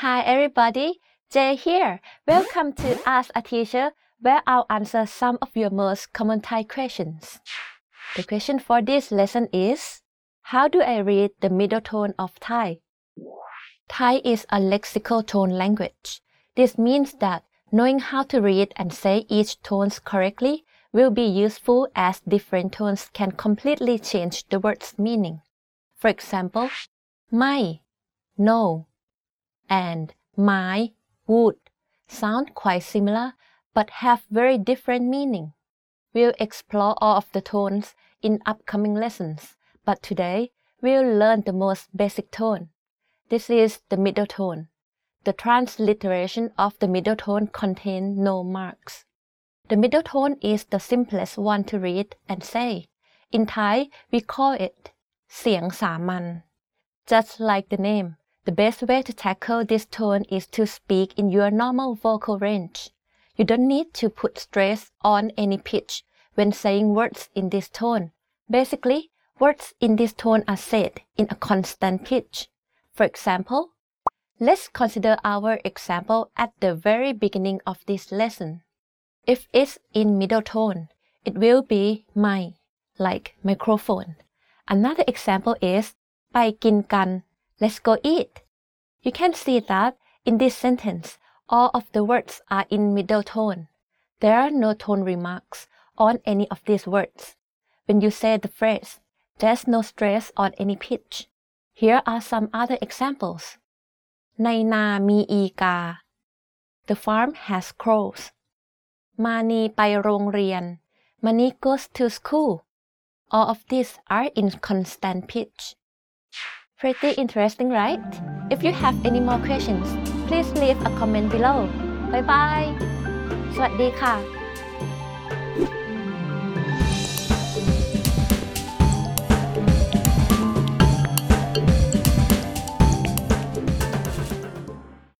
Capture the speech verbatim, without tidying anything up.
Hi everybody, Jay here. Welcome to Ask a Teacher, where I'll answer some of your most common Thai questions. The question for this lesson is, how do I read the middle tone of Thai? Thai is a lexical tone language. This means that knowing how to read and say each tone correctly will be useful as different tones can completely change the word's meaning. For example, my, no, and my, would sound quite similar but have very different meaning. We'll explore all of the tones in upcoming lessons, but today we'll learn the most basic tone. This is the middle tone. The transliteration of the middle tone contains no marks. The middle tone is the simplest one to read and say. In Thai, we call it Siang Saman. Just like the name, the best way to tackle this tone is to speak in your normal vocal range. You don't need to put stress on any pitch when saying words in this tone. Basically, words in this tone are said in a constant pitch. For example, let's consider our example at the very beginning of this lesson. If it's in middle tone, it will be my, like microphone. Another example is ไปกินกัน let's go eat. You can see that in this sentence, all of the words are in middle tone. There are no tone remarks on any of these words. When you say the phrase, there's no stress on any pitch. Here are some other examples. ในนามีอีกา the farm has crows. Mani ไปโรงเรียน Mani goes to school. All of these are in constant pitch. Pretty interesting, right? If you have any more questions, please leave a comment below. Bye bye! สวัสดีค่ะ